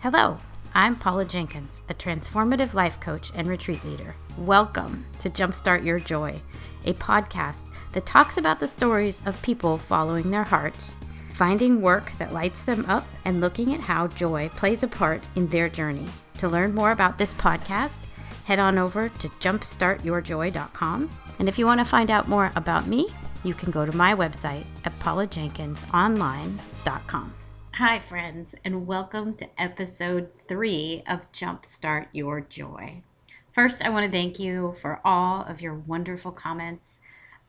Hello, I'm Paula Jenkins, a transformative life coach and retreat leader. Welcome to Jumpstart Your Joy, a podcast that talks about the stories of people following their hearts, finding work that lights them up, and looking at how joy plays a part in their journey. To learn more about this podcast, head on over to jumpstartyourjoy.com. And if you want to find out more about me, you can go to my website at paulajenkinsonline.com. Hi, friends, and welcome to episode 3 of Jumpstart Your Joy. First, I want to thank you for all of your wonderful comments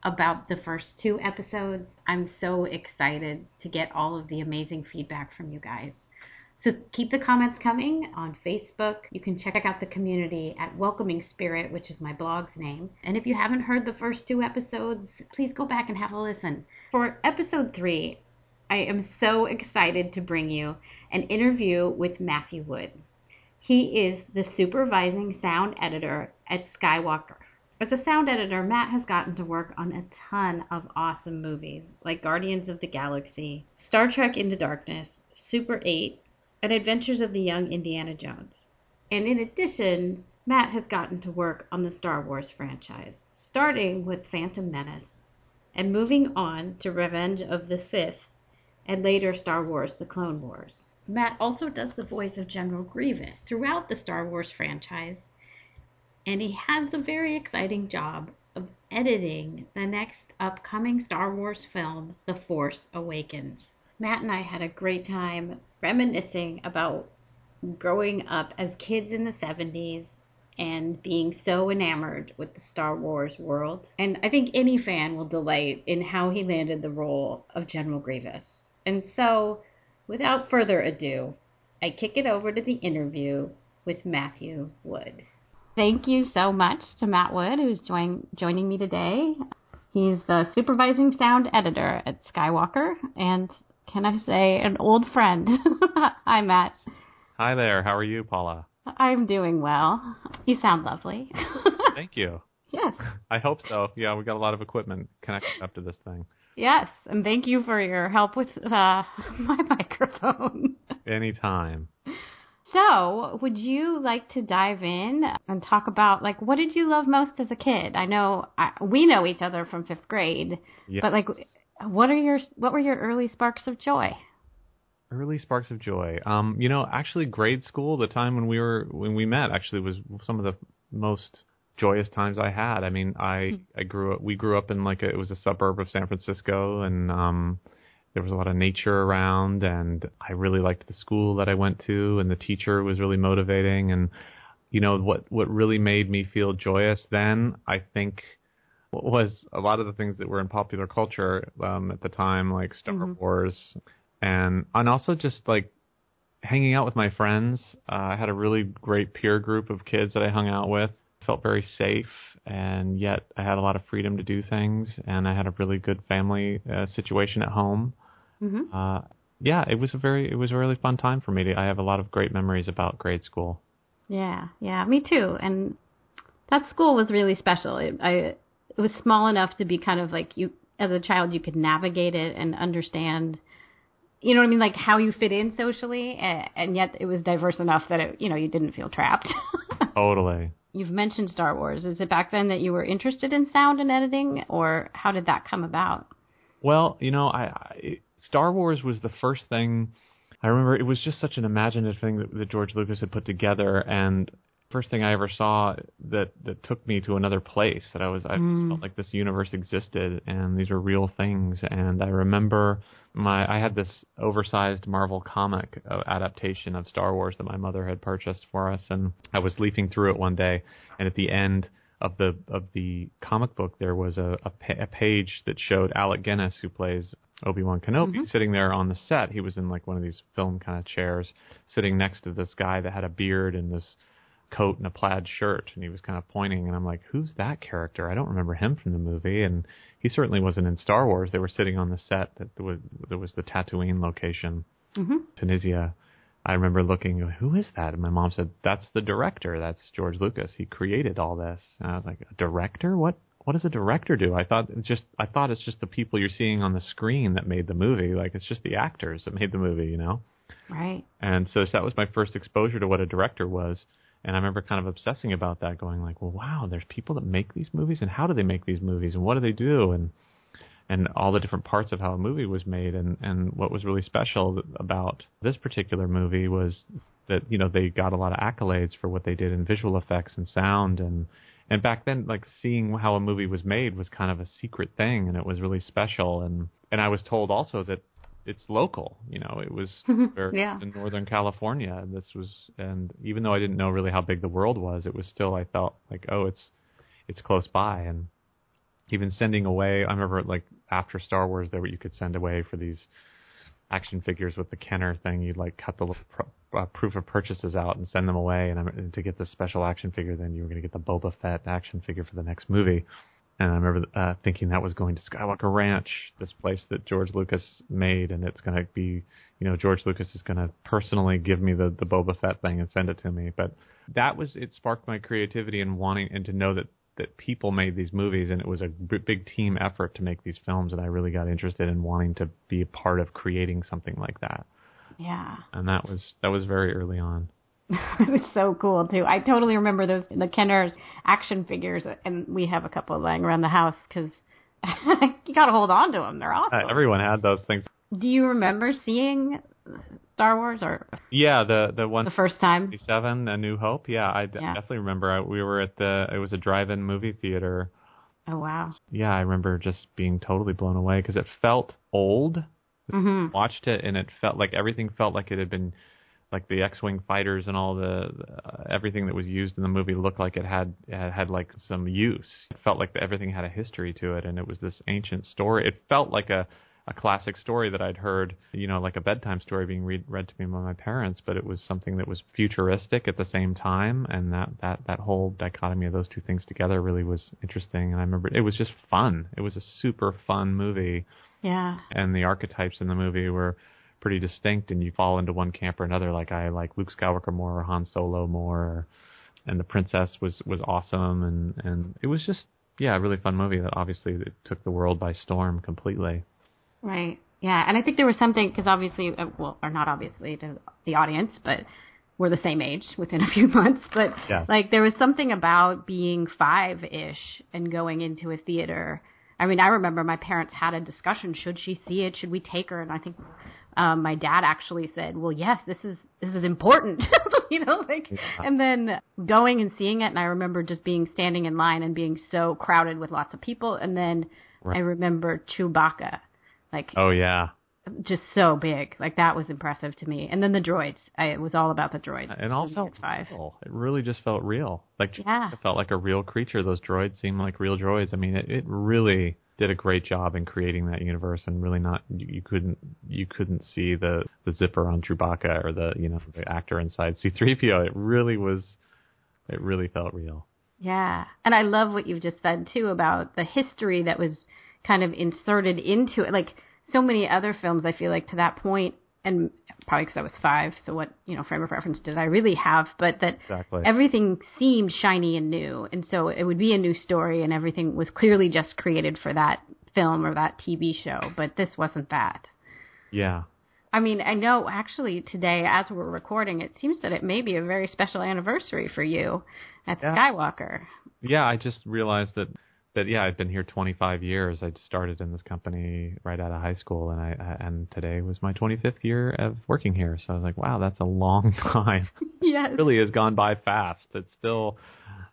about the first 2 episodes. I'm so excited to get all of the amazing feedback from you guys. So keep the comments coming on Facebook. You can check out the community at Welcoming Spirit, which is my blog's name. And if you haven't heard the first 2 episodes, please go back and have a listen. For episode 3, I am so excited to bring you an interview with Matthew Wood. He is the supervising sound editor at Skywalker. As a sound editor, Matt has gotten to work on a ton of awesome movies like Guardians of the Galaxy, Star Trek Into Darkness, Super 8, and Adventures of the Young Indiana Jones. And in addition, Matt has gotten to work on the Star Wars franchise, starting with Phantom Menace and moving on to Revenge of the Sith, and later Star Wars The Clone Wars. Matt also does the voice of General Grievous throughout the Star Wars franchise, and he has the very exciting job of editing the next upcoming Star Wars film, The Force Awakens. Matt and I had a great time reminiscing about growing up as kids in the 70s and being so enamored with the Star Wars world. And I think any fan will delight in how he landed the role of General Grievous. And so, without further ado, I kick it over to the interview with Matthew Wood. Thank you so much to Matt Wood, who's joining me today. He's the supervising sound editor at Skywalker, and can I say, an old friend. Hi, Matt. Hi there. How are you, Paula? I'm doing well. You sound lovely. Thank you. Yes. I hope so. Yeah, we got a lot of equipment connected up to this thing. Yes, and thank you for your help with my microphone. Anytime. So, would you like to dive in and talk about, like, what did you love most as a kid? I know we know each other from 5th grade, yes. But, like, what were your early sparks of joy? Early sparks of joy. Actually, grade school, the time when we met, actually was some of the most joyous times I had. I mean, we grew up in it was a suburb of San Francisco, and there was a lot of nature around, and I really liked the school that I went to, and the teacher was really motivating. And you know, what really made me feel joyous then, I think, was a lot of the things that were in popular culture at the time, like Star Wars, and also just hanging out with my friends. I had a really great peer group of kids that I hung out with. Felt very safe, and yet I had a lot of freedom to do things, and I had a really good family situation at home. Mm-hmm. It was a really fun time for me. I have a lot of great memories about grade school. Yeah, me too. And that school was really special. It was small enough to be kind of you, as a child, you could navigate it and understand, you know what I mean, how you fit in socially, and yet it was diverse enough that you didn't feel trapped. Totally. You've mentioned Star Wars. Is it back then that you were interested in sound and editing, or how did that come about? Well, Star Wars was the first thing I remember. It was just such an imaginative thing that George Lucas had put together, and first thing I ever saw that took me to another place. That I just felt like this universe existed, and these were real things. And I remember I had this oversized Marvel comic adaptation of Star Wars that my mother had purchased for us, and I was leafing through it one day, and at the end of the comic book there was a page that showed Alec Guinness, who plays Obi-Wan Kenobi, sitting there on the set. He was in one of these film kind of chairs, sitting next to this guy that had a beard and this coat and a plaid shirt, and he was kind of pointing, and I'm like, who's that character? I don't remember him from the movie, and he certainly wasn't in Star Wars. They were sitting on the set that there was the Tatooine location, Tunisia. I remember looking, who is that? And my mom said, that's the director. That's George Lucas. He created all this. And I was like, a director? What does a director do? I thought it's just the people you're seeing on the screen that made the movie. It's just the actors that made the movie. Right. And so that was my first exposure to what a director was. And I remember kind of obsessing about that, going like, well, wow, there's people that make these movies, and how do they make these movies, and what do they do, and all the different parts of how a movie was made. And what was really special about this particular movie was that, you know, they got a lot of accolades for what they did in visual effects and sound. And back then, like, seeing how a movie was made was kind of a secret thing, and it was really special. And I was told also that it's local, you know, it was yeah. in Northern California. And this was, and even though I didn't know really how big the world was, it was still, I felt like, oh, it's close by. And even sending away, I remember, like, after Star Wars, there you could send away for these action figures with the Kenner thing. You'd, like, cut the little proof of purchases out and send them away. And to get the special action figure, then you were going to get the Boba Fett action figure for the next movie. And I remember thinking that was going to Skywalker Ranch, this place that George Lucas made, and it's going to be, you know, George Lucas is going to personally give me the Boba Fett thing and send it to me. But that was, it sparked my creativity and wanting, and to know that people made these movies, and it was a big team effort to make these films, and I really got interested in wanting to be a part of creating something like that. Yeah. And that was very early on. It was so cool too. I totally remember the Kenner's action figures, and we have a couple lying around the house because you got to hold on to them. They're awesome. Everyone had those things. Do you remember seeing Star Wars or? Yeah, the one. The first time. 1967, A New Hope. Yeah, I definitely remember. We were at it was a drive-in movie theater. Oh wow. Yeah, I remember just being totally blown away because it felt old. Mm-hmm. Watched it, and it felt like everything felt like it had been. Like the X-Wing fighters and all everything that was used in the movie looked like it had like some use. It felt like everything had a history to it, and it was this ancient story. It felt like a classic story that I'd heard, you know, like a bedtime story being read to me by my parents, but it was something that was futuristic at the same time, and that whole dichotomy of those two things together really was interesting. And I remember it was just fun. It was a super fun movie. Yeah. And the archetypes in the movie were pretty distinct, and you fall into one camp or another. Like I like Luke Skywalker more or Han Solo more, and the princess was awesome, and it was just, yeah, a really fun movie that obviously it took the world by storm completely. Right. Yeah. And I think there was something, because obviously, well, or not obviously to the audience, but we're the same age within a few months, but yeah. Like there was something about being 5-ish and going into a theater. I mean, I remember my parents had a discussion, should she see it? Should we take her? And I think my dad actually said, well, yes, this is important, you know, like, yeah. And then going and seeing it. And I remember just standing in line and being so crowded with lots of people. And then right. I remember Chewbacca, like, oh yeah, just so big. Like that was impressive to me. And then the droids, it was all about the droids. It all felt real. It really just felt real. Like yeah. It felt like a real creature. Those droids seemed like real droids. I mean, it really did a great job in creating that universe, and really not you couldn't see the zipper on Chewbacca or the, you know, the actor inside C-3PO. It really felt real. Yeah, and I love what you've just said too about the history that was kind of inserted into it. Like so many other films, I feel like to that point, and probably because I was 5, so what, you know, frame of reference did I really have? But that exactly. Everything seemed shiny and new, and so it would be a new story, and everything was clearly just created for that film or that TV show, but this wasn't that. Yeah. I mean, I know actually today, as we're recording, it seems that it may be a very special anniversary for you at yeah. Skywalker. Yeah, I just realized that yeah, I've been here 25 years. I started in this company right out of high school, and I today was my 25th year of working here. So I was like, wow, that's a long time. Yes. It really has gone by fast. It's still,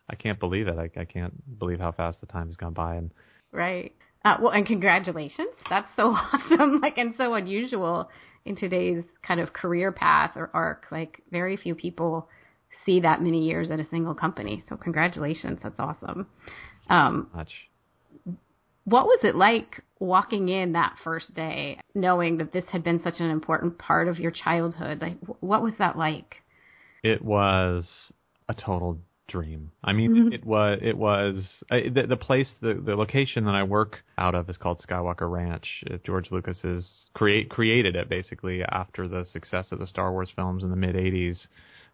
I can't believe it. I can't believe how fast the time has gone by. And right. Well, and congratulations. That's so awesome. Like, and so unusual in today's kind of career path or arc. Like, very few people see that many years at a single company. So congratulations. That's awesome. What was it like walking in that first day, knowing that this had been such an important part of your childhood? Like, what was that like? It was a total dream. I mean, mm-hmm. The place, the location that I work out of is called Skywalker Ranch. George Lucas created it basically after the success of the Star Wars films in the mid 80s.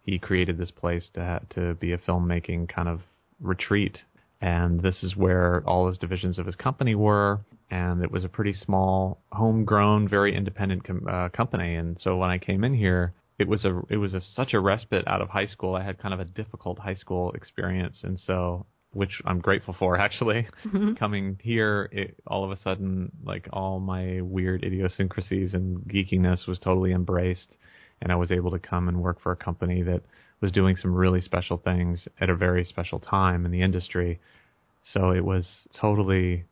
He created this place to be a filmmaking kind of retreat. And this is where all his divisions of his company were. and it was a pretty small, homegrown, very independent company. And so when I came in here, it was such a respite out of high school. I had kind of a difficult high school experience, and so, which I'm grateful for, actually. Mm-hmm. Coming here, all of a sudden, like, all my weird idiosyncrasies and geekiness was totally embraced, and I was able to come and work for a company that was doing some really special things at a very special time in the industry. So it was totally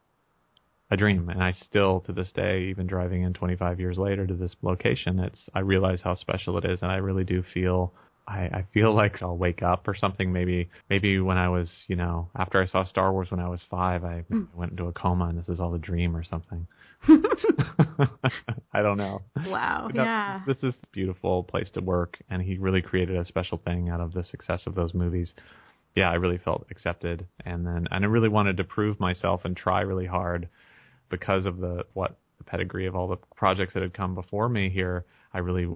a dream, and I still, to this day, even driving in 25 years later to this location, I realize how special it is, and I really do feel... I feel like I'll wake up or something. Maybe when I was, after I saw Star Wars when I was 5, I went into a coma and this is all a dream or something. I don't know. Wow. Yeah. This is a beautiful place to work, and he really created a special thing out of the success of those movies. Yeah, I really felt accepted, and I really wanted to prove myself and try really hard because of the pedigree of all the projects that had come before me here. I really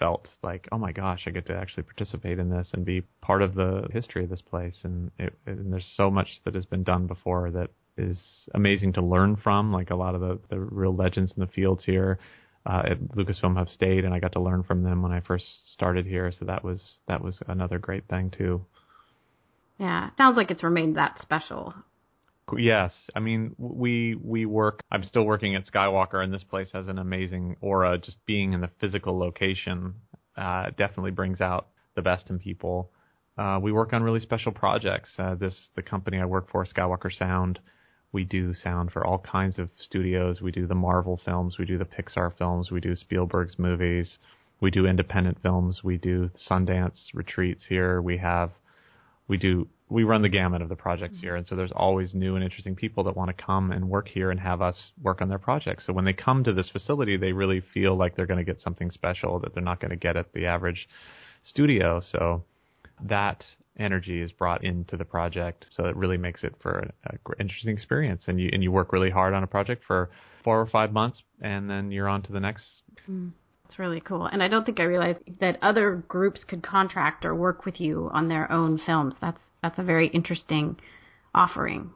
felt like, oh my gosh, I get to actually participate in this and be part of the history of this place. And there's so much that has been done before that is amazing to learn from. Like, a lot of the real legends in the fields here at Lucasfilm have stayed, and I got to learn from them when I first started here. So that was another great thing too. Yeah. Sounds like it's remained that special. Yes. I mean, we work, I'm still working at Skywalker, and this place has an amazing aura. Just being in the physical location definitely brings out the best in people. We work on really special projects. The company I work for, Skywalker Sound, we do sound for all kinds of studios. We do the Marvel films. We do the Pixar films. We do Spielberg's movies. We do independent films. We do Sundance retreats here. We run the gamut of the projects here, and so there's always new and interesting people that want to come and work here and have us work on their projects. So when they come to this facility, they really feel like they're going to get something special that they're not going to get at the average studio. So that energy is brought into the project, so it really makes it for an interesting experience. And you work really hard on a project for 4 or 5 months, and then you're on to the next. It's really cool. And I don't think I realized that other groups could contract or work with you on their own films. That's a very interesting offering.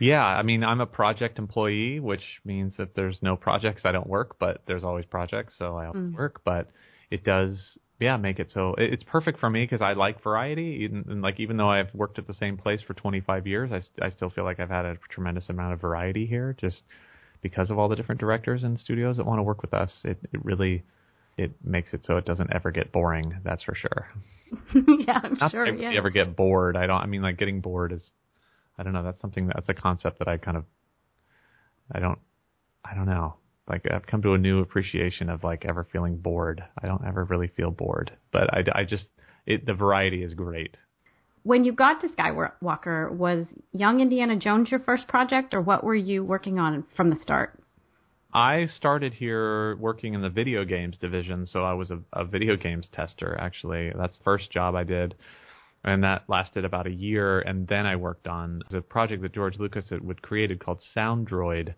Yeah. I mean, I'm a project employee, which means that there's no projects I don't work, but there's always projects, so I always work. But it does, make it so it's perfect for me because I like variety. And like, even though I've worked at the same place for 25 years, I still feel like I've had a tremendous amount of variety here just because of all the different directors and studios that want to work with us. It makes it so it doesn't ever get boring. That's for sure. Yeah, I'm not sure. Not that I ever get bored. I mean, getting bored is, I don't know. That's a concept that I kind of, I don't know. Like, I've come to a new appreciation of like ever feeling bored. I don't ever really feel bored, but the variety is great. When you got to Skywalker, was Young Indiana Jones your first project, or what were you working on from the start? I started here working in the video games division, so I was a video games tester, actually. That's the first job I did, and that lasted about a year, and then I worked on a project that George Lucas had created called Sound Droid.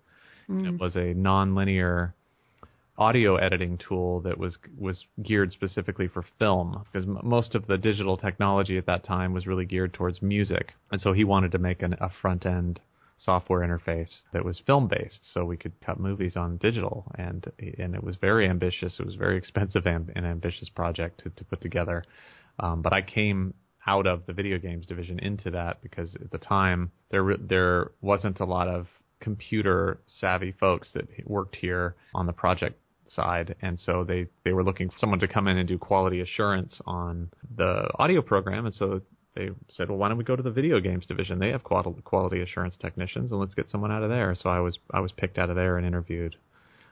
It was a nonlinear audio editing tool that was geared specifically for film, because most of the digital technology at that time was really geared towards music, and so he wanted to make a front-end software interface that was film-based, so we could cut movies on digital, and it was very ambitious. It was a very expensive and ambitious project to put together, but I came out of the video games division into that because at the time there wasn't a lot of computer-savvy folks that worked here on the project side, and so they were looking for someone to come in and do quality assurance on the audio program, and so they said, well, why don't we go to the video games division? They have quality assurance technicians, and let's get someone out of there. So I was picked out of there and interviewed.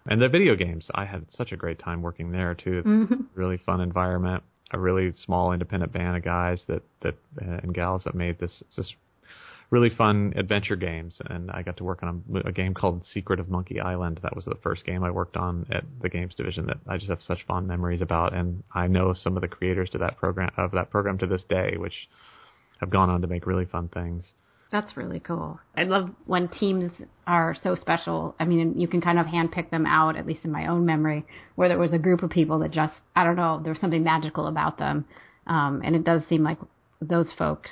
And the video games, I had such a great time working there, too. Mm-hmm. Really fun environment, a really small independent band of guys and gals that made this really fun adventure games. And I got to work on a game called Secret of Monkey Island. That was the first game I worked on at the games division that I just have such fond memories about. And I know some of the creators of that program to this day, which have gone on to make really fun things. That's really cool. I love when teams are so special. I mean, you can kind of handpick them out, at least in my own memory, where there was a group of people that just, I don't know, there was something magical about them. And it does seem like those folks,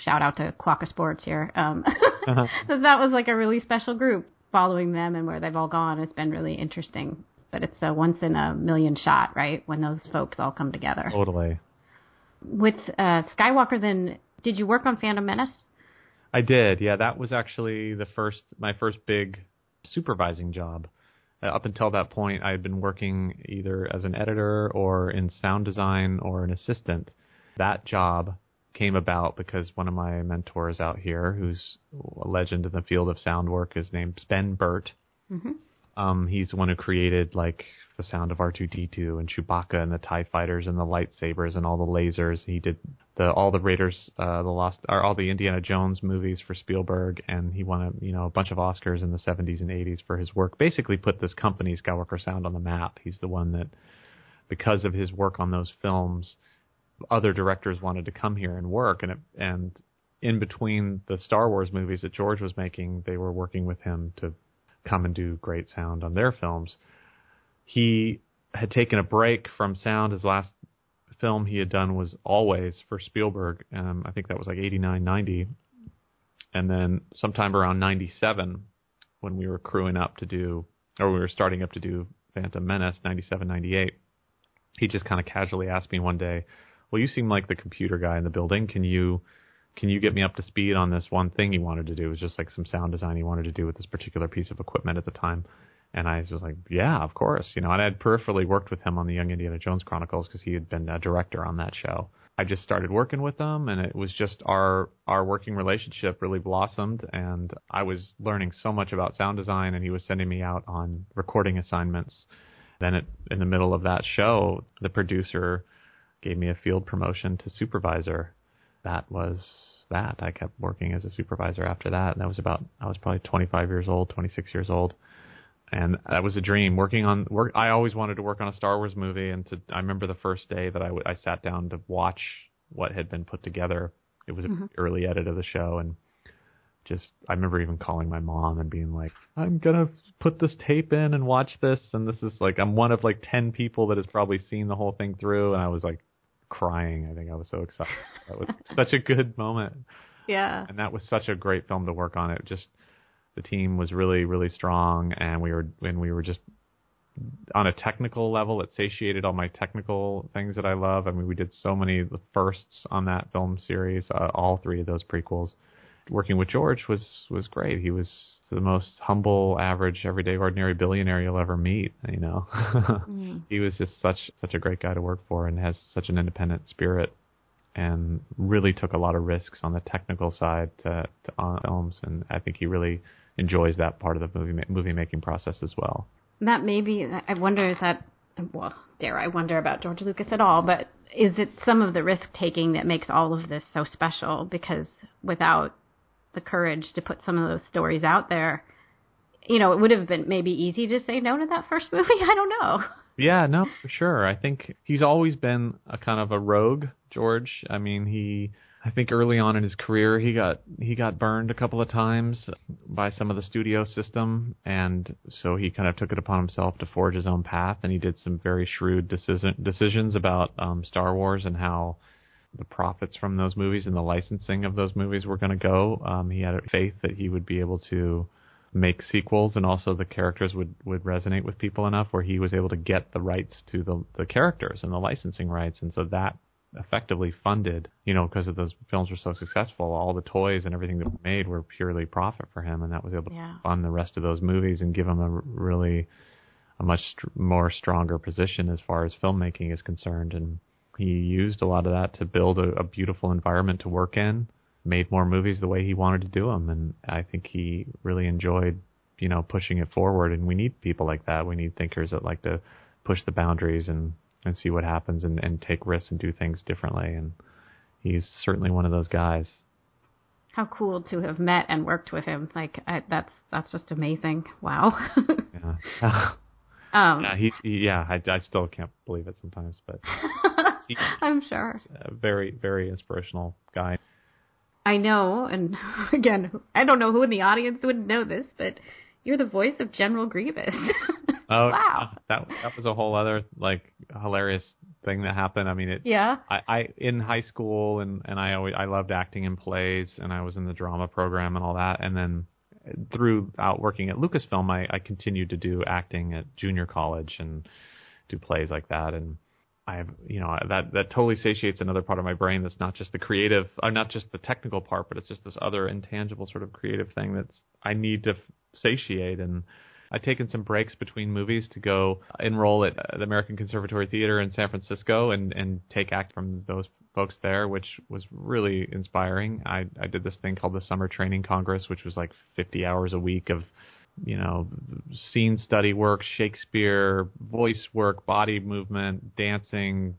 shout out to Quokka Sports here, that was like a really special group. following them and where they've all gone has been really interesting. But it's a once in a million shot, right, when those folks all come together. Totally. With Skywalker, then, did you work on Phantom Menace? I did, yeah. That was actually my first big supervising job. Up until that point, I had been working either as an editor or in sound design or an assistant. That job came about because one of my mentors out here, who's a legend in the field of sound work, his name's Ben Burtt. Mm-hmm. He's the one who created, like, the sound of R2-D2 and Chewbacca and the TIE fighters and the lightsabers and all the lasers. He did all the Raiders, all the Indiana Jones movies for Spielberg, and he won a bunch of Oscars in the 70s and 80s for his work. Basically put this company, Skywalker Sound, on the map. He's the one that, because of his work on those films, other directors wanted to come here and work. And in between the Star Wars movies that George was making, they were working with him to come and do great sound on their films. He had taken a break from sound. His last film he had done was Always for Spielberg. I think that was like 89, 90. And then sometime around 97, when we were starting up to do Phantom Menace, 97, 98, he just kind of casually asked me one day, well, you seem like the computer guy in the building. Can you get me up to speed on this one thing he wanted to do? It was just like some sound design he wanted to do with this particular piece of equipment at the time. And I was like, yeah, of course. And I had peripherally worked with him on the Young Indiana Jones Chronicles because he had been a director on that show. I just started working with him, and it was just our working relationship really blossomed. And I was learning so much about sound design, and he was sending me out on recording assignments. Then in the middle of that show, the producer gave me a field promotion to supervisor. That was that. I kept working as a supervisor after that. And that was I was probably 26 years old. And that was a dream. I always wanted to work on a Star Wars movie. And I remember the first day that I sat down to watch what had been put together. It was an early edit of the show. And I remember even calling my mom and being like, I'm going to put this tape in and watch this. And this is like, I'm one of like 10 people that has probably seen the whole thing through. And I was like crying. I think I was so excited. That was such a good moment. Yeah. And that was such a great film to work on. The team was really, really strong, and we were just on a technical level. It satiated all my technical things that I love. I mean, we did so many of the firsts on that film series, all three of those prequels. Working with George was great. He was the most humble, average, everyday, ordinary billionaire you'll ever meet. He was just such a great guy to work for, and has such an independent spirit, and really took a lot of risks on the technical side to films. And I think he really enjoys that part of the movie making process as well. I wonder about George Lucas at all, but is it some of the risk taking that makes all of this so special? Because without the courage to put some of those stories out there, it would have been maybe easy to say no to that first movie. I don't know. Yeah, no, for sure. I think he's always been a kind of a rogue, George. I mean, I think early on in his career, he got burned a couple of times by some of the studio system. And so he kind of took it upon himself to forge his own path. And he did some very shrewd decisions about Star Wars and how the profits from those movies and the licensing of those movies were going to go. He had faith that he would be able to make sequels, and also the characters would resonate with people enough where he was able to get the rights to the characters and the licensing rights. And so that effectively funded, because of those films were so successful, all the toys and everything that were made were purely profit for him. And that was able to fund the rest of those movies and give him a much more stronger position as far as filmmaking is concerned. And he used a lot of that to build a beautiful environment to work in. Made more movies the way he wanted to do them, and I think he really enjoyed, pushing it forward. And we need people like that. We need thinkers that like to push the boundaries and see what happens and take risks and do things differently. And he's certainly one of those guys. How cool to have met and worked with him! That's just amazing. Wow. Yeah. I still can't believe it sometimes, but I'm sure he's a very, very inspirational guy. I know, and again, I don't know who in the audience would know this, but you're the voice of General Grievous. Oh, wow! That was a whole other hilarious thing that happened. I mean, I in high school, and I loved acting in plays, and I was in the drama program and all that, and then throughout working at Lucasfilm, I continued to do acting at junior college and do plays like that. And I have, you know, that totally satiates another part of my brain that's not just the creative, or not just the technical part, but it's just this other intangible sort of creative thing that's I need to satiate. And I've taken some breaks between movies to go enroll at the American Conservatory Theater in San Francisco and take act from those folks there, which was really inspiring. I did this thing called the Summer Training Congress, which was like 50 hours a week of, you know, scene study work, Shakespeare, voice work, body movement, dancing,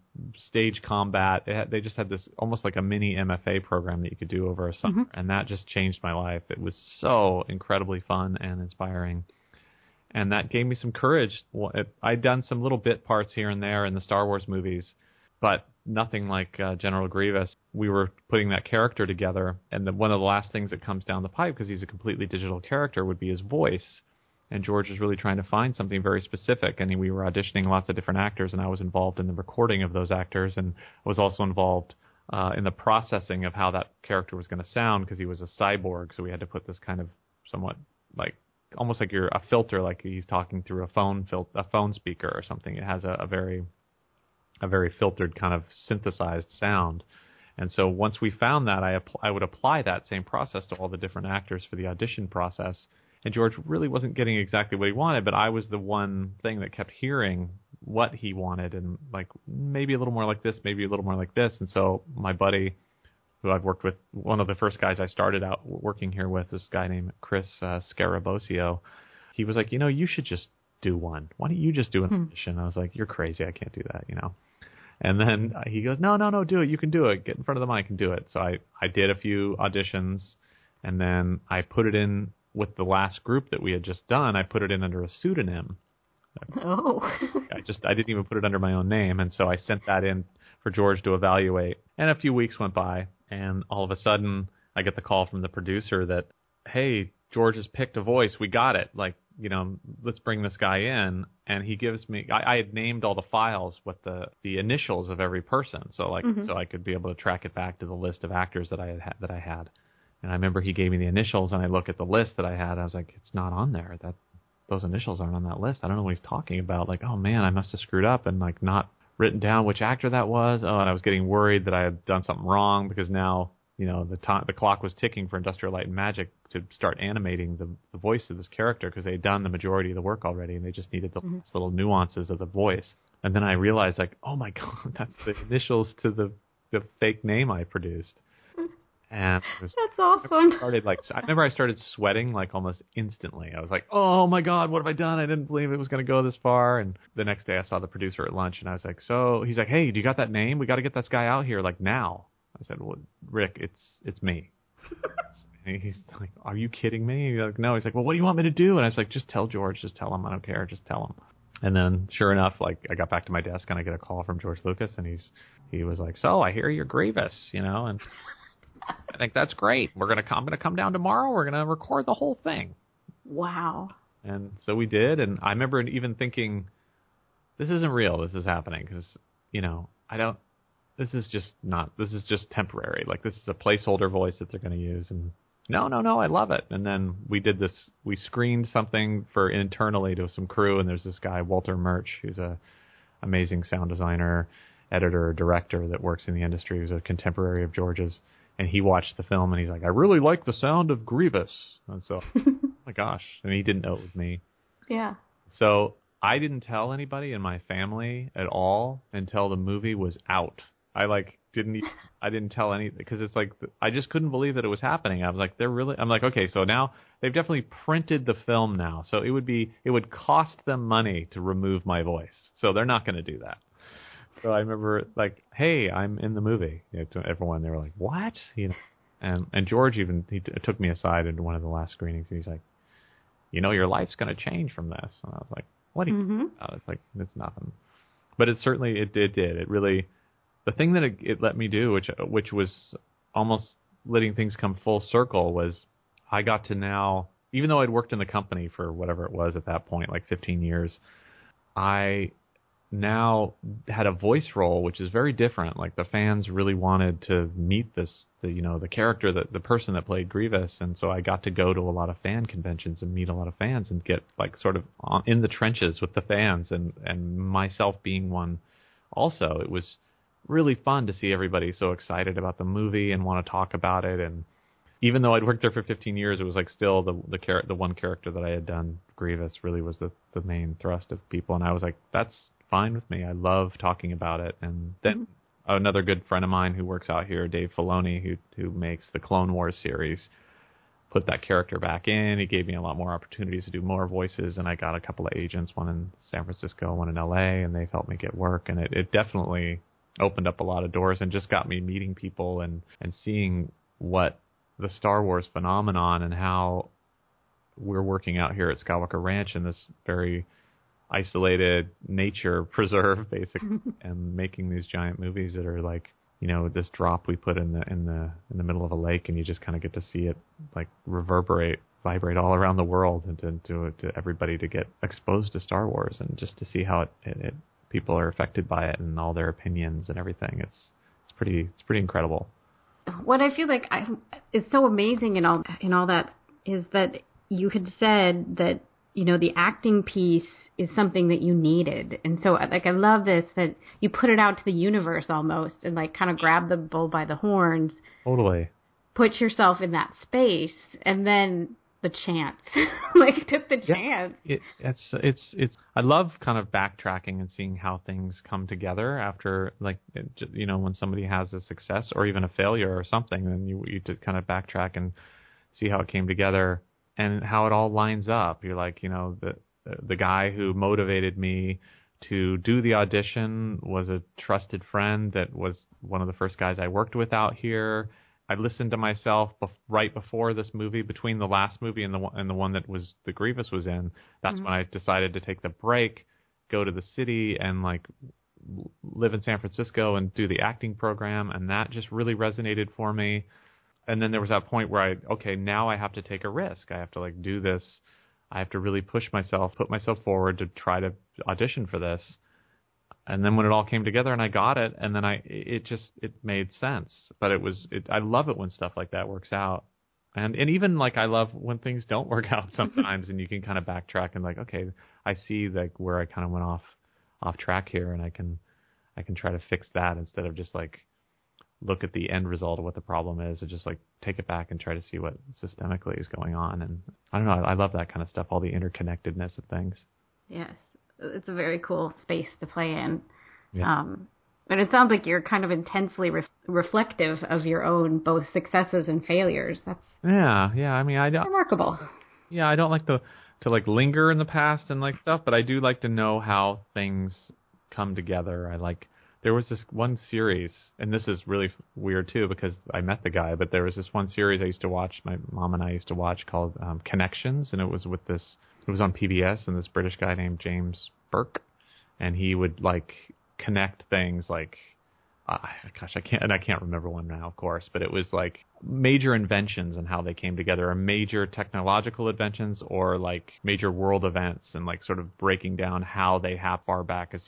stage combat. They just had this almost like a mini MFA program that you could do over a summer. Mm-hmm. And that just changed my life. It was so incredibly fun and inspiring. And that gave me some courage. I'd done some little bit parts here and there in the Star Wars movies, but nothing like General Grievous. We were putting that character together, and one of the last things that comes down the pipe, because he's a completely digital character, would be his voice. And George was really trying to find something very specific, and we were auditioning lots of different actors, and I was involved in the recording of those actors, and was also involved in the processing of how that character was going to sound, because he was a cyborg, so we had to put this kind of somewhat like almost like you're a filter, like he's talking through a phone speaker or something. It has a very filtered kind of synthesized sound. And so once we found that, I would apply that same process to all the different actors for the audition process. And George really wasn't getting exactly what he wanted, but I was the one thing that kept hearing what he wanted, and like maybe a little more like this, maybe a little more like this. And so my buddy, who I've worked with, one of the first guys I started out working here with, this guy named Chris Scarabosio, he was like, you know, you should just do one. Why don't you just do an audition? I was like, you're crazy. I can't do that, you know. And then he goes, no, do it. You can do it. Get in front of the mic and do it. So I did a few auditions, and then I put it in with the last group that we had just done. I put it in under a pseudonym. Oh. I didn't even put it under my own name. And so I sent that in for George to evaluate. And a few weeks went by, and all of a sudden I get the call from the producer that, hey, George has picked a voice. We got it. Like, you know, let's bring this guy in. And he gives me, I had named all the files with the initials of every person. So like, so I could be able to track it back to the list of actors that I had. And I remember he gave me the initials, and I look at the list that I had. I was like, it's not on there. Those initials aren't on that list. I don't know what he's talking about. Like, oh man, I must've screwed up and like not written down which actor that was. Oh, and I was getting worried that I had done something wrong, because now, you know, the clock was ticking for Industrial Light and Magic to start animating the voice of this character, because they had done the majority of the work already, and they just needed the little nuances of the voice. And then I realized, like, oh my God, that's the initials to the fake name I produced. And that's awesome. I started sweating like almost instantly. I was like, oh my God, what have I done? I didn't believe it was going to go this far. And the next day I saw the producer at lunch, and I was like, so he's like, hey, do you got that name? We got to get this guy out here like now. I said, well, Rick, it's me. And he's like, are you kidding me? He's like, no. He's like, well, what do you want me to do? And I was like, just tell George, just tell him. I don't care. Just tell him. And then sure enough, like I got back to my desk, and I get a call from George Lucas, and he was like, so I hear you're Grievous, you know, and I think that's great. I'm going to come down tomorrow. We're going to record the whole thing. Wow. And so we did. And I remember even thinking, this isn't real. This is happening. Cause you know, this is just temporary. Like, this is a placeholder voice that they're going to use. And no, I love it. And then we did this, we screened something for internally to some crew. And there's this guy, Walter Murch, who's a amazing sound designer, editor, director that works in the industry. Who's a contemporary of George's. And he watched the film, and he's like, I really like the sound of Grievous. And so, oh my gosh. And he didn't know it was me. Yeah. So I didn't tell anybody in my family at all until the movie was out. I didn't tell any, because it's like, I just couldn't believe that it was happening. I was like, I'm like, okay, so now they've definitely printed the film now. So it would cost them money to remove my voice. So they're not going to do that. So I remember, like, hey, I'm in the movie. To everyone, they were like, what? You know, and George even took me aside in one of the last screenings, and he's like, you know, your life's going to change from this. And I was like, what? It's like, it's nothing. But it certainly it did. It really, the thing that it let me do, which was almost letting things come full circle, was I got to now, even though I'd worked in the company for whatever it was at that point, like 15 years, I now had a voice role, which is very different. Like, the fans really wanted to meet this, the character, the person that played Grievous. And so I got to go to a lot of fan conventions and meet a lot of fans and get like sort of in the trenches with the fans, and myself being one also. It was really fun to see everybody so excited about the movie and want to talk about it. And even though I'd worked there for 15 years, it was like still the one character that I had done, Grievous, really was the main thrust of people. And I was like, that's fine with me. I love talking about it. And then another good friend of mine who works out here, Dave Filoni, who makes the Clone Wars series, put that character back in. He gave me a lot more opportunities to do more voices, and I got a couple of agents, one in San Francisco, one in LA, and they've helped me get work. And it definitely opened up a lot of doors and just got me meeting people and seeing what the Star Wars phenomenon and how we're working out here at Skywalker Ranch in this very isolated nature preserve, basically, and making these giant movies that are like, this drop we put in the middle of a lake, and you just kind of get to see it like vibrate all around the world, and to everybody to get exposed to Star Wars, and just to see how it people are affected by it and all their opinions and everything. It's pretty incredible. What I feel like is so amazing in all that is that you had said that, the acting piece is something that you needed. And so, like, I love this, that you put it out to the universe almost, and like kind of grab the bull by the horns. Totally. Put yourself in that space, and then the chance, like, took the chance. It's I love kind of backtracking and seeing how things come together after, like, when somebody has a success or even a failure or something, then you just kind of backtrack and see how it came together and how it all lines up. You're like, the guy who motivated me to do the audition was a trusted friend that was one of the first guys I worked with out here. I listened to myself right before this movie, between the last movie and the one that was the Grievous was in. That's when I decided to take the break, go to the city, and like live in San Francisco and do the acting program, and that just really resonated for me. And then there was that point where now I have to take a risk. I have to like do this. I have to really push myself, put myself forward to try to audition for this. And then when it all came together and I got it, and then it made sense. But I love it when stuff like that works out. And even like, I love when things don't work out sometimes, and you can kind of backtrack and like, okay, I see like where I kind of went off track here, and I can try to fix that instead of just like look at the end result of what the problem is, and just like take it back and try to see what systemically is going on. And I don't know, I love that kind of stuff, all the interconnectedness of things. Yes. It's a very cool space to play in. Yeah. And it sounds like you're kind of intensely reflective of your own both successes and failures. That's I mean, I don't, remarkable. Yeah, I don't like to like linger in the past and like stuff, but I do like to know how things come together. There was this one series, and this is really weird too because I met the guy, but there was this one series I used to watch, my mom and I used to watch, called Connections, and it was on PBS, and this British guy named James Burke, and he would like connect things like, I can't remember one now, of course, but it was like major inventions and how they came together, or major technological inventions, or like major world events, and like sort of breaking down how they happened, far back as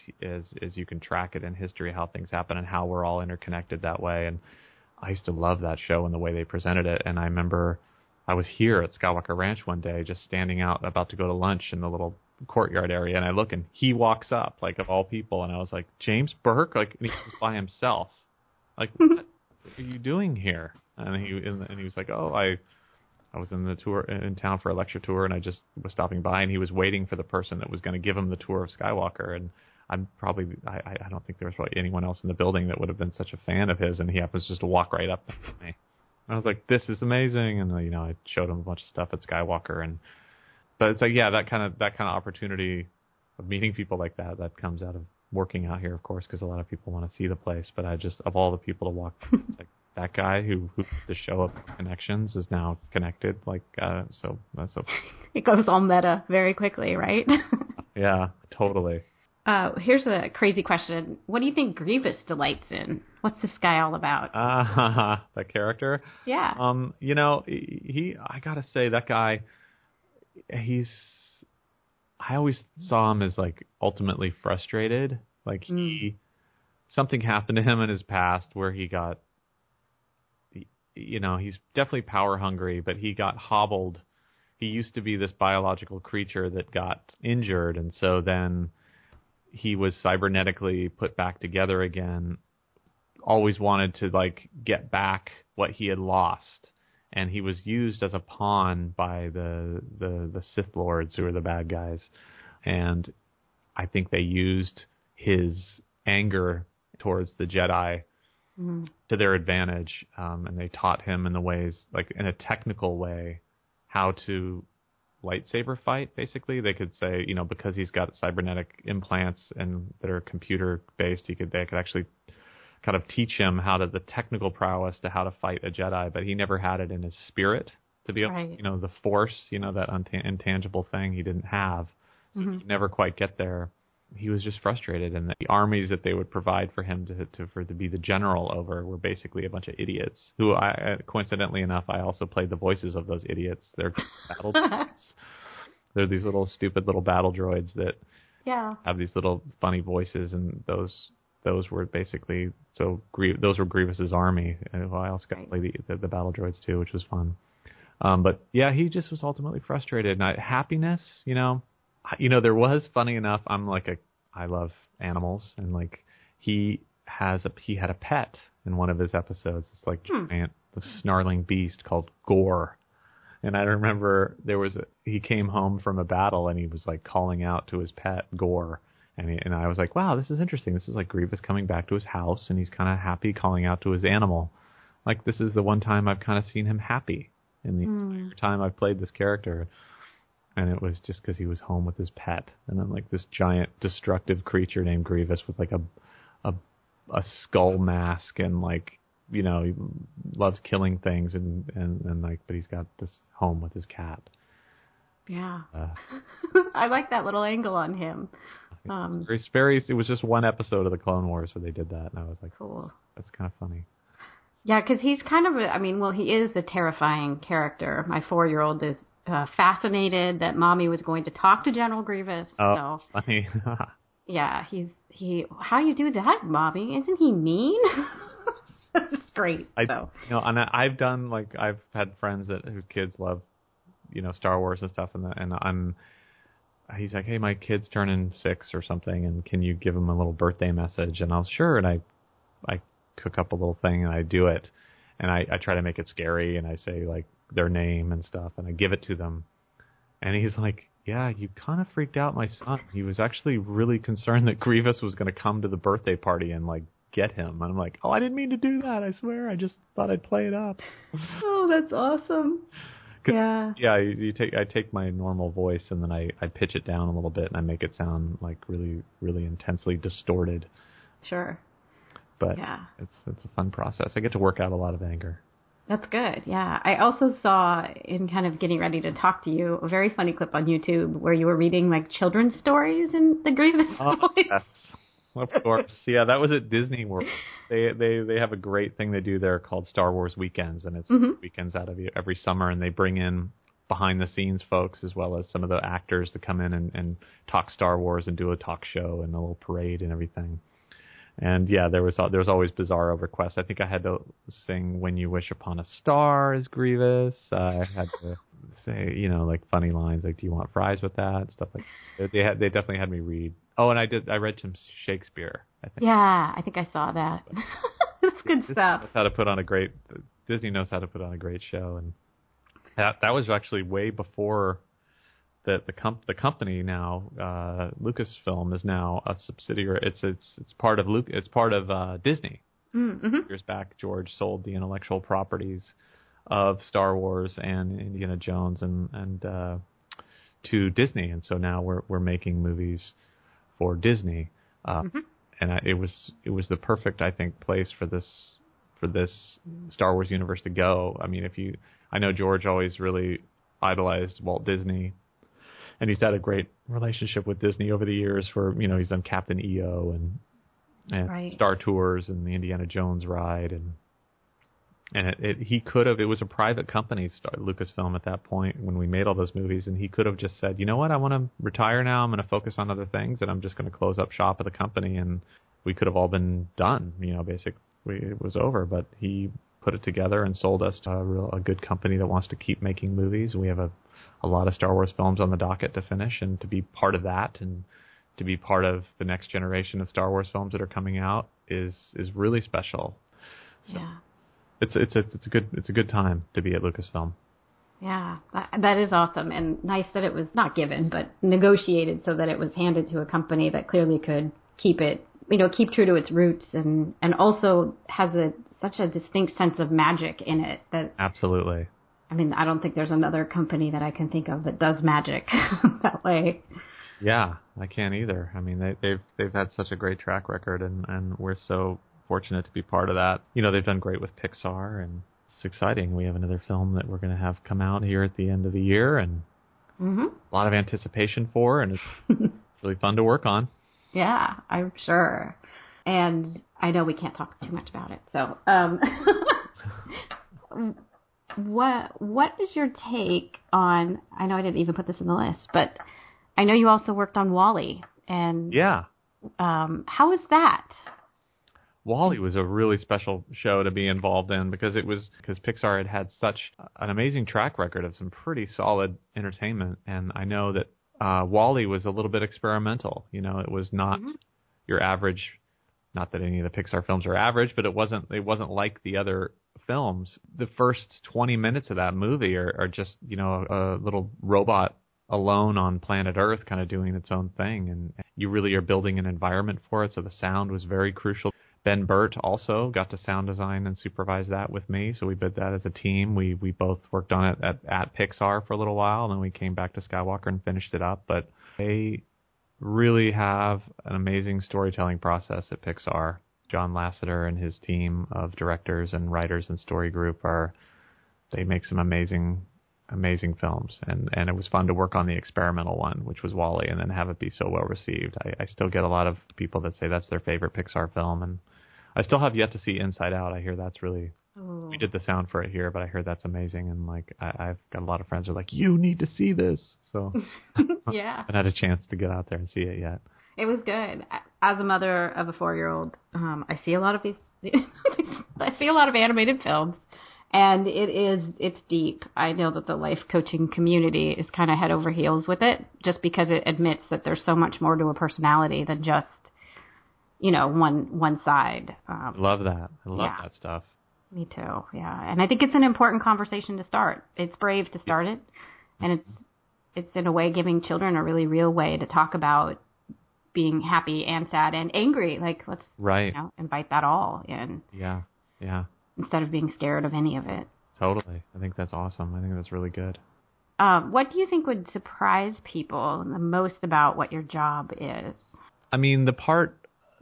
you can track it in history, how things happen and how we're all interconnected that way. And I used to love that show and the way they presented it. And I remember I was here at Skywalker Ranch one day, just standing out, about to go to lunch in the little courtyard area, and I look, and he walks up, like, of all people, and I was like, James Burke? Like, and he was by himself. Like, what are you doing here? And he was like, oh, I was in the tour in town for a lecture tour, and I just was stopping by, and he was waiting for the person that was going to give him the tour of Skywalker, and I don't think there was probably anyone else in the building that would have been such a fan of his, and he happens just to walk right up to me. I was like, this is amazing, and I showed him a bunch of stuff at Skywalker, but it's like, yeah, that kind of opportunity of meeting people like that comes out of working out here, of course, because a lot of people want to see the place. But I just, of all the people to walk, it's like that guy who the show of Connections is now connected, like so. It goes all meta very quickly, right? Yeah, totally. Here's a crazy question. What do you think Grievous delights in? What's this guy all about? That character? Yeah. I got to say, that guy, I always saw him as like ultimately frustrated Like something happened to him in his past where he got, you know, he's definitely power hungry, but he got hobbled. He used to be this biological creature that got injured, and so then he was cybernetically put back together again. Always wanted to like get back what he had lost, and he was used as a pawn by the Sith Lords, who are the bad guys. And I think they used his anger towards the Jedi to their advantage, and they taught him in the ways, like in a technical way, how to lightsaber fight. Basically, they could say, you know, because he's got cybernetic implants and that are computer based, they could actually kind of teach him how to, the technical prowess to how to fight a Jedi, but he never had it in his spirit to be able, you know, the Force, you know, that intangible thing he didn't have. So he never quite get there. He was just frustrated, and the armies that they would provide for him to be the general over were basically a bunch of idiots. Who, I, coincidentally enough, I also played the voices of those idiots. They're battle droids. They're these little stupid little battle droids that have these little funny voices, and those were basically those were Grievous's army. And I also got to play the battle droids too, which was fun. But yeah, he just was ultimately frustrated. And happiness, you know. You know, there was, funny enough, I love animals, and like he had a pet in one of his episodes. It's like giant, the snarling beast called Gore. And I remember he came home from a battle and he was like calling out to his pet Gore, and I was like, wow, this is interesting. This is like Grievous coming back to his house and he's kind of happy calling out to his animal. Like, this is the one time I've kind of seen him happy in the entire time I've played this character. And it was just because he was home with his pet. And then like this giant destructive creature named Grievous with like a skull mask, and like, you know, he loves killing things and like, but he's got this home with his cat. Yeah. I like that little angle on him. It was just one episode of the Clone Wars where they did that. And I was like, cool. That's kind of funny. Yeah. Cause he's kind of, he is a terrifying character. My 4-year-old is fascinated that mommy was going to talk to General Grievous. Oh, so funny. Yeah, how you do that, mommy? Isn't he mean? That's great. I've done, like, I've had friends whose kids love, you know, Star Wars and stuff, he's like, hey, my kid's turning 6 or something, and can you give him a little birthday message? And I'll, sure, and I cook up a little thing and I do it, and I try to make it scary, and I say, like, their name and stuff, and I give it to them, and he's like, yeah, you kind of freaked out my son. He was actually really concerned that Grievous was going to come to the birthday party and like get him. And I'm like, oh, I didn't mean to do that, I swear, I just thought I'd play it up. Oh, that's awesome. Yeah, I take my normal voice, and then I pitch it down a little bit, and I make it sound like really, really intensely distorted. Sure. But yeah, it's a fun process. I get to work out a lot of anger. That's good, yeah. I also saw, in kind of getting ready to talk to you, a very funny clip on YouTube where you were reading, like, children's stories in the Grievous voice. Yes, of course. Yeah, that was at Disney World. They have a great thing they do there called Star Wars Weekends, and it's weekends out of every summer, and they bring in behind-the-scenes folks as well as some of the actors to come in and talk Star Wars and do a talk show and a little parade and everything. And yeah, there was always bizarro requests. I think I had to sing "When You Wish Upon a Star" as Grievous. I had to say, you know, like funny lines like "Do you want fries with that?" Stuff like that. They definitely had me read. Oh, and I read some Shakespeare, I think. Yeah, I think I saw that. It's good stuff. Disney knows how to put on a great show, and that was actually way before. The company now, Lucasfilm, is now a subsidiary. It's part of Disney. Years back, George sold the intellectual properties of Star Wars and Indiana Jones and to Disney, and so now we're making movies for Disney. And it was the perfect, I think, place for this Star Wars universe to go. I mean, I know George always really idolized Walt Disney. And he's had a great relationship with Disney over the years for, you know, he's done Captain EO and Star Tours and the Indiana Jones ride and And he could have, it was a private company, Lucasfilm at that point, when we made all those movies, and he could have just said, you know what, I want to retire now, I'm going to focus on other things, and I'm just going to close up shop at the company, and we could have all been done, you know, basically. It was over, but he put it together and sold us to a good company that wants to keep making movies. We have a lot of Star Wars films on the docket to finish, and to be part of that and to be part of the next generation of Star Wars films that are coming out is really special. So yeah. It's a good time to be at Lucasfilm. Yeah, that is awesome, and nice that it was not given, but negotiated so that it was handed to a company that clearly could keep it, you know, keep true to its roots, and also has such a distinct sense of magic in it. That absolutely. I mean, I don't think there's another company that I can think of that does magic that way. Yeah, I can't either. I mean, they've had such a great track record, and we're so fortunate to be part of that. You know, they've done great with Pixar, and it's exciting. We have another film that we're going to have come out here at the end of the year, and a lot of anticipation for, and it's really fun to work on. Yeah, I'm sure. And I know we can't talk too much about it. So what is your take on, I know I didn't even put this in the list, but I know you also worked on WALL-E. And yeah. How is that? WALL-E was a really special show to be involved in because Pixar had such an amazing track record of some pretty solid entertainment. And I know that WALL-E was a little bit experimental. You know, it was not your average, not that any of the Pixar films are average, but it wasn't like the other films. The first 20 minutes of that movie are just, you know, a little robot alone on planet Earth kind of doing its own thing. And you really are building an environment for it. So the sound was very crucial. Ben Burtt also got to sound design and supervise that with me, so we did that as a team. We both worked on it at Pixar for a little while, and then we came back to Skywalker and finished it up. But they really have an amazing storytelling process at Pixar. John Lasseter and his team of directors and writers and story group they make some amazing films, and it was fun to work on the experimental one, which was WALL-E, and then have it be so well received. I still get a lot of people that say that's their favorite Pixar film, and I still have yet to see Inside Out. I hear that's really... Ooh. We did the sound for it here, but I heard that's amazing, and like I've got a lot of friends who are like, you need to see this. So yeah, I haven't had a chance to get out there and see it yet. It was good. As a mother of a 4-year-old, I see a lot of these. I see a lot of animated films. And it's deep. I know that the life coaching community is kind of head over heels with it, just because it admits that there's so much more to a personality than just, you know, one side. Love that. I love that stuff. Me too. Yeah. And I think it's an important conversation to start. It's brave to start it. And it's in a way giving children a really real way to talk about being happy and sad and angry. Like, let's invite that all in. Yeah. Yeah. Instead of being scared of any of it. Totally. I think that's awesome. I think that's really good. What do you think would surprise people the most about what your job is? I mean, the part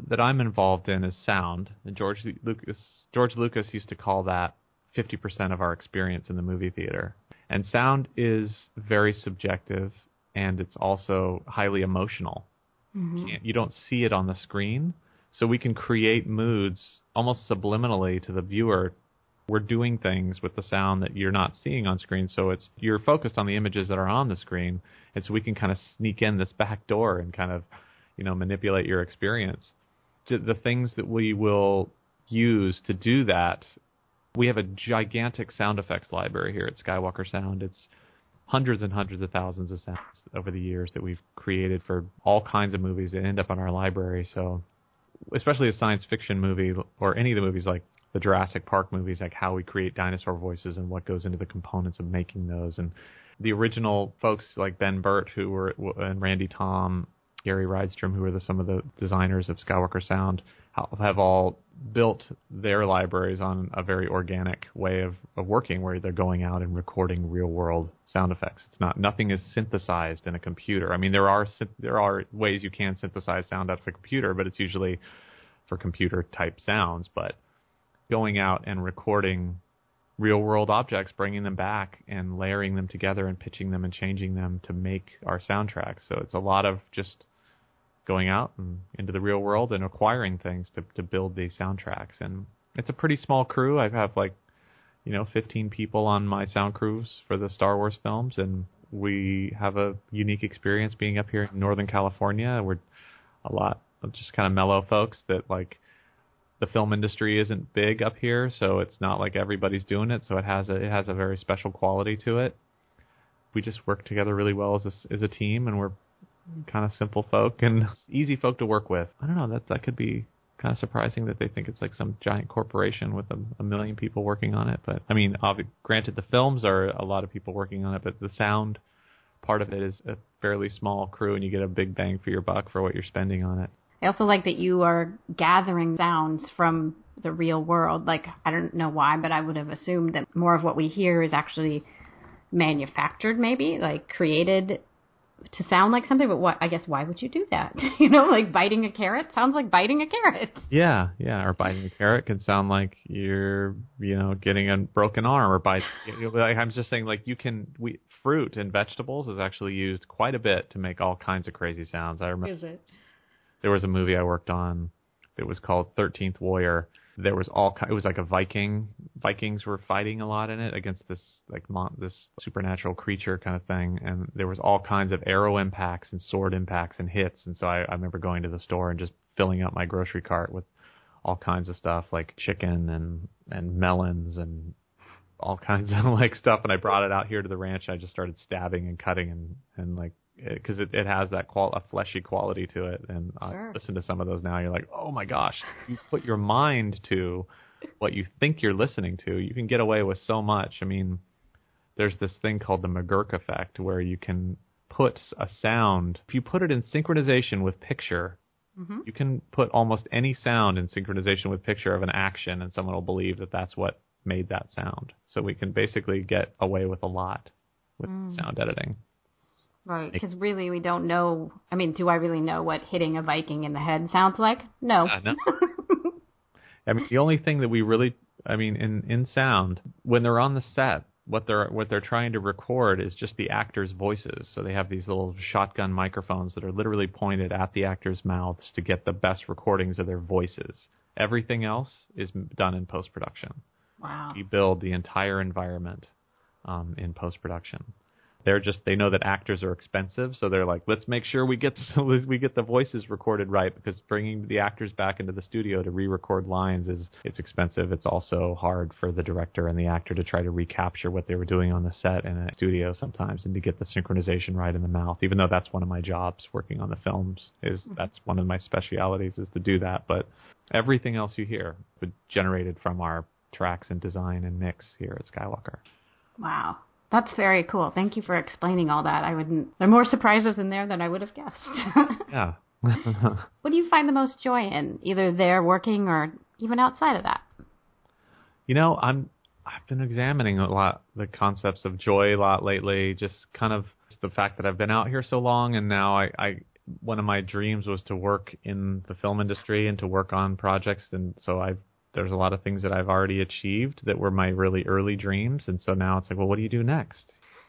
that I'm involved in is sound. And George Lucas used to call that 50% of our experience in the movie theater. And sound is very subjective, and it's also highly emotional. Mm-hmm. You don't see it on the screen. So we can create moods almost subliminally to the viewer. We're doing things with the sound that you're not seeing on screen. So you're focused on the images that are on the screen. And so we can kind of sneak in this back door and kind of, you know, manipulate your experience. The things that we will use to do that, we have a gigantic sound effects library here at Skywalker Sound. It's hundreds and hundreds of thousands of sounds over the years that we've created for all kinds of movies that end up on our library. So especially a science fiction movie or any of the movies like the Jurassic Park movies, like how we create dinosaur voices and what goes into the components of making those. And the original folks like Ben Burtt and Randy Tom, Gary Rydstrom, who are some of the designers of Skywalker Sound, have all built their libraries on a very organic way of working where they're going out and recording real world sound effects. Nothing is synthesized in a computer. I mean, there are ways you can synthesize sound out of a computer, but it's usually for computer type sounds. But going out and recording real world objects, bringing them back and layering them together and pitching them and changing them to make our soundtracks. So it's a lot of just going out and into the real world and acquiring things to build these soundtracks. And it's a pretty small crew. I have like you know, 15 people on my sound crews for the Star Wars films, and we have a unique experience being up here in Northern California. We're a lot of just kind of mellow folks that, like, the film industry isn't big up here, so it's not like everybody's doing it, so it has a very special quality to it. We just work together really well as a team, and we're kind of simple folk and easy folk to work with. I don't know, that could be kind of surprising that they think it's like some giant corporation with a million people working on it. But I mean, granted, the films are a lot of people working on it, but the sound part of it is a fairly small crew, and you get a big bang for your buck for what you're spending on it. I also like that you are gathering sounds from the real world. Like, I don't know why, but I would have assumed that more of what we hear is actually manufactured, maybe, like created to sound like something. But what, I guess, why would you do that? You know, like biting a carrot sounds like biting a carrot. Yeah, yeah. Or biting a carrot can sound like you're, you know, getting a broken arm, or bite. Like, I'm just saying, like, fruit and vegetables is actually used quite a bit to make all kinds of crazy sounds. I remember. Is it? There was a movie I worked on that was called 13th Warrior. There was it was like a Vikings were fighting a lot in it against this like this supernatural creature kind of thing, and there was all kinds of arrow impacts and sword impacts and hits. And so I remember going to the store and just filling up my grocery cart with all kinds of stuff like chicken and melons and all kinds of like stuff. And I brought it out here to the ranch, and I just started stabbing and cutting and like, because it has that a fleshy quality to it. And sure. I listen to some of those now, you're like, oh my gosh, you put your mind to what you think you're listening to. You can get away with so much. I mean, there's this thing called the McGurk effect, where you can put a sound, if you put it in synchronization with picture, mm-hmm. you can put almost any sound in synchronization with picture of an action, and someone will believe that that's what made that sound. So we can basically get away with a lot with sound editing. Right, because really we don't know. I mean, do I really know what hitting a Viking in the head sounds like? No. No. I mean, the only thing that we really, I mean, in sound, when they're on the set, what they're trying to record is just the actors' voices. So they have these little shotgun microphones that are literally pointed at the actors' mouths to get the best recordings of their voices. Everything else is done in post-production. Wow. You build the entire environment in post-production. They know that actors are expensive, so they're like, let's make sure we get the voices recorded right, because bringing the actors back into the studio to re-record lines it's expensive. It's also hard for the director and the actor to try to recapture what they were doing on the set and at studio sometimes, and to get the synchronization right in the mouth. Even though that's one of my jobs working on the films, is that's one of my specialities is to do that. But everything else you hear was generated from our tracks and design and mix here at Skywalker. Wow. That's very cool. Thank you for explaining all that. There are more surprises in there than I would have guessed. Yeah. What do you find the most joy in, either there working or even outside of that? You know, I've been examining a lot the concepts of joy a lot lately, just kind of the fact that I've been out here so long, and now one of my dreams was to work in the film industry and to work on projects, and so there's a lot of things that I've already achieved that were my really early dreams. And so now it's like, well, what do you do next?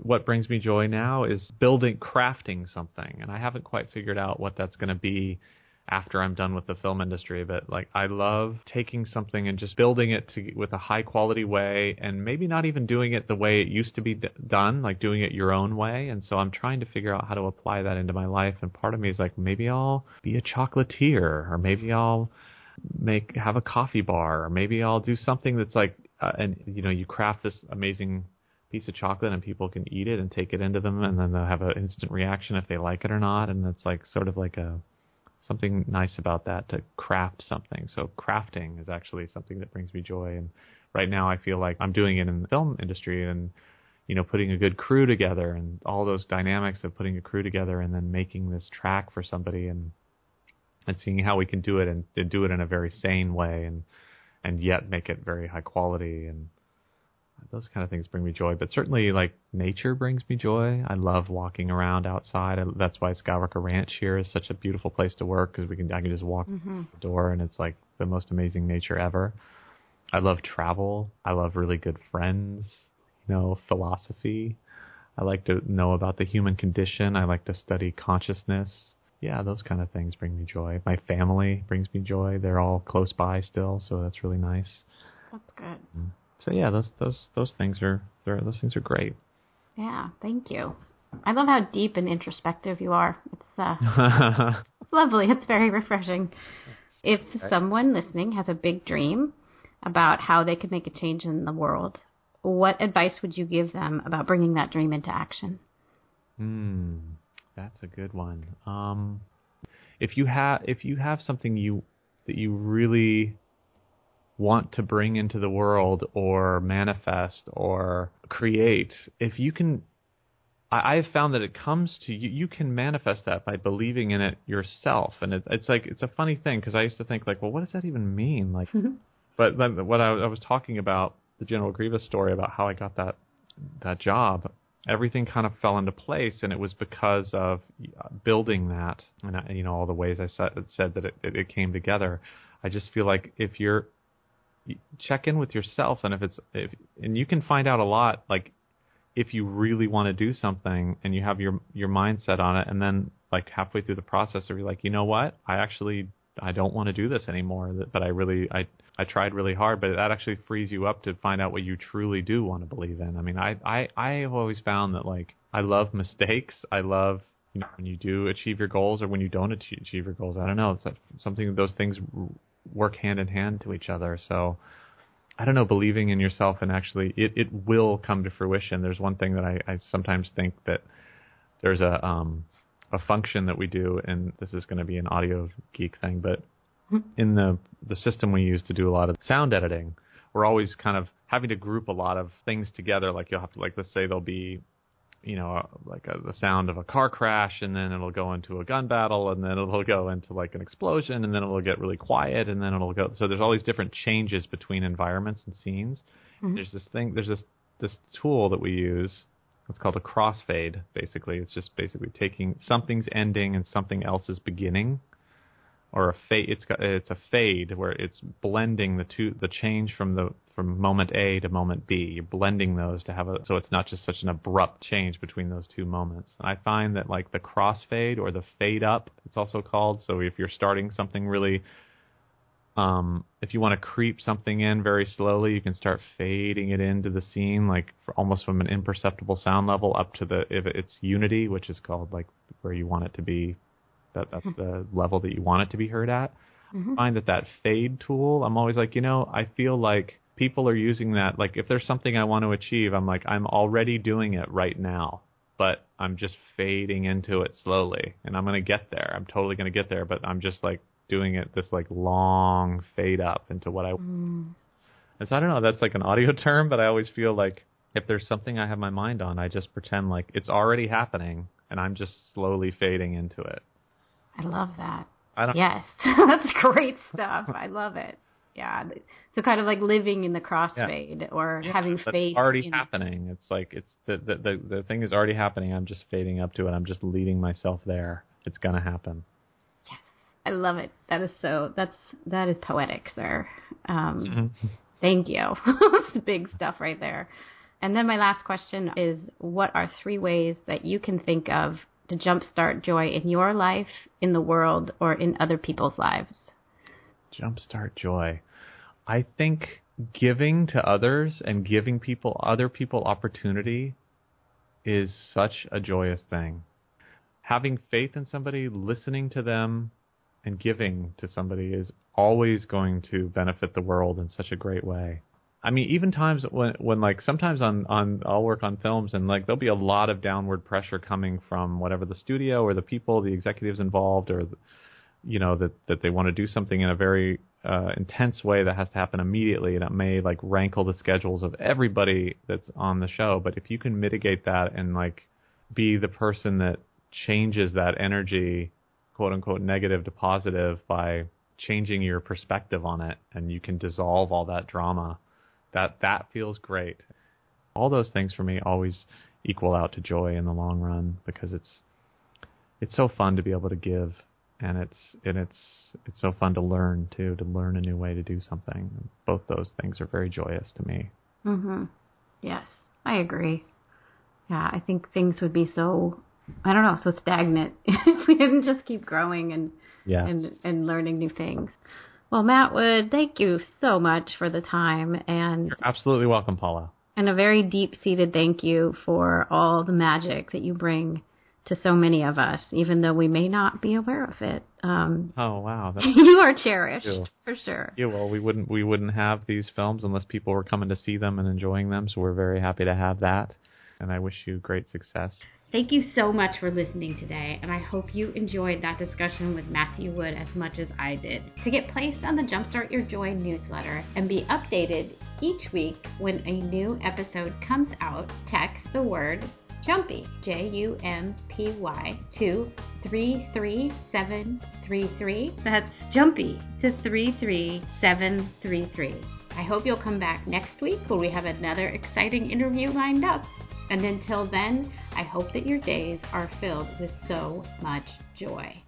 What brings me joy now is crafting something. And I haven't quite figured out what that's going to be after I'm done with the film industry. But like, I love taking something and just building it with a high quality way, and maybe not even doing it the way it used to be done, like doing it your own way. And so I'm trying to figure out how to apply that into my life. And part of me is like, maybe I'll be a chocolatier, or maybe I'll have a coffee bar, or maybe I'll do something that's like, and you know, you craft this amazing piece of chocolate and people can eat it and take it into them, and then they'll have an instant reaction if they like it or not. And it's like sort of like something nice about that, to craft something. So crafting is actually something that brings me joy. And right now I feel like I'm doing it in the film industry, and you know, putting a good crew together and all those dynamics of putting a crew together and then making this track for somebody and seeing how we can do it and do it in a very sane way and yet make it very high quality. And those kind of things bring me joy. But certainly, like, nature brings me joy. I love walking around outside. That's why Skywalker Ranch here is such a beautiful place to work, because I can just walk through the door, and it's like the most amazing nature ever. I love travel. I love really good friends, you know, philosophy. I like to know about the human condition. I like to study consciousness. Yeah, those kind of things bring me joy. My family brings me joy. They're all close by still, so that's really nice. That's good. So yeah, those things are great. Yeah, thank you. I love how deep and introspective you are. It's it's lovely. It's very refreshing. If someone listening has a big dream about how they could make a change in the world, what advice would you give them about bringing that dream into action? That's a good one. If you have something that you really want to bring into the world or manifest or create, if you can, I have found that it comes to you. You can manifest that by believing in it yourself, and it's like, it's a funny thing because I used to think like, well, what does that even mean? Like, but when I was talking about the General Grievous story about how I got that job, everything kind of fell into place, and it was because of building that, and all the ways I said that it came together. I just feel like if you check in with yourself, and and you can find out a lot, like if you really want to do something and you have your mindset on it, and then like halfway through the process, you're like, you know what, I don't want to do this anymore, but I tried really hard, but that actually frees you up to find out what you truly do want to believe in. I mean, I have always found that like, I love mistakes. I love when you do achieve your goals or when you don't achieve your goals. I don't know. It's like something, those things work hand in hand to each other. So I don't know, believing in yourself, and actually it will come to fruition. There's one thing that I sometimes think that there's a function that we do, and this is going to be an audio geek thing, but in the system we use to do a lot of sound editing, we're always kind of having to group a lot of things together. Like you'll have to, like, let's say there'll be, the sound of a car crash, and then it'll go into a gun battle, and then it'll go into like an explosion, and then it'll get really quiet, and then it'll go. So there's all these different changes between environments and scenes. Mm-hmm. There's this thing, there's this tool that we use. It's called a crossfade. Basically, it's just basically taking something's ending and something else is beginning, or a fade. It's a fade where it's blending the two, the change from moment A to moment B. You're blending those to have so it's not just such an abrupt change between those two moments. And I find that like the crossfade or the fade up, it's also called. So if you're starting something really, if you want to creep something in very slowly, you can start fading it into the scene, like almost from an imperceptible sound level up to if it's unity, which is called like where you want it to be, that's the level that you want it to be heard at. Mm-hmm. I find that fade tool, I'm always like, I feel like people are using that. Like if there's something I want to achieve, I'm like, I'm already doing it right now, but I'm just fading into it slowly, and I'm going to get there. I'm totally going to get there, but I'm just like doing it this like long fade up into what I want. And so I don't know, that's like an audio term, but I always feel like if there's something I have my mind on, I just pretend like it's already happening and I'm just slowly fading into it. I love that. Yes, that's great stuff. I love it. Yeah, so kind of like living in the crossfade, having faith. It's already happening. It's like it's the thing is already happening. I'm just fading up to it. I'm just leading myself there. It's gonna happen. Yes, I love it. That is so. That is poetic, sir. Thank you. It's big stuff right there. And then my last question is: what are three ways that you can think of to jumpstart joy in your life, in the world, or in other people's lives? Jumpstart joy. I think giving to others and giving other people opportunity is such a joyous thing. Having faith in somebody, listening to them, and giving to somebody is always going to benefit the world in such a great way. I mean, even times when like sometimes on I'll work on films, and like there'll be a lot of downward pressure coming from whatever the studio or the people, the executives involved, or that they want to do something in a very intense way that has to happen immediately, and it may like rankle the schedules of everybody that's on the show. But if you can mitigate that and like be the person that changes that energy, quote unquote, negative to positive by changing your perspective on it, and you can dissolve all that drama, that feels great. All those things for me always equal out to joy in the long run, because it's so fun to be able to give. And it's so fun to learn too, to learn a new way to do something. Both those things are very joyous to me. Mm-hmm. Yes, I agree. Yeah, I think things would be so stagnant if we didn't just keep growing and learning new things. Well, Matt Wood, thank you so much for the time. And you're absolutely welcome, Paula. And a very deep-seated thank you for all the magic that you bring to so many of us, even though we may not be aware of it. Oh, wow. You are cherished, for sure. Yeah, well, we wouldn't have these films unless people were coming to see them and enjoying them, so we're very happy to have that. And I wish you great success. Thank you so much for listening today, and I hope you enjoyed that discussion with Matthew Wood as much as I did. To get placed on the Jumpstart Your Joy newsletter and be updated each week when a new episode comes out, text the word Jumpy, Jumpy, to 33733. That's Jumpy to 33733. I hope you'll come back next week when we have another exciting interview lined up. And until then, I hope that your days are filled with so much joy.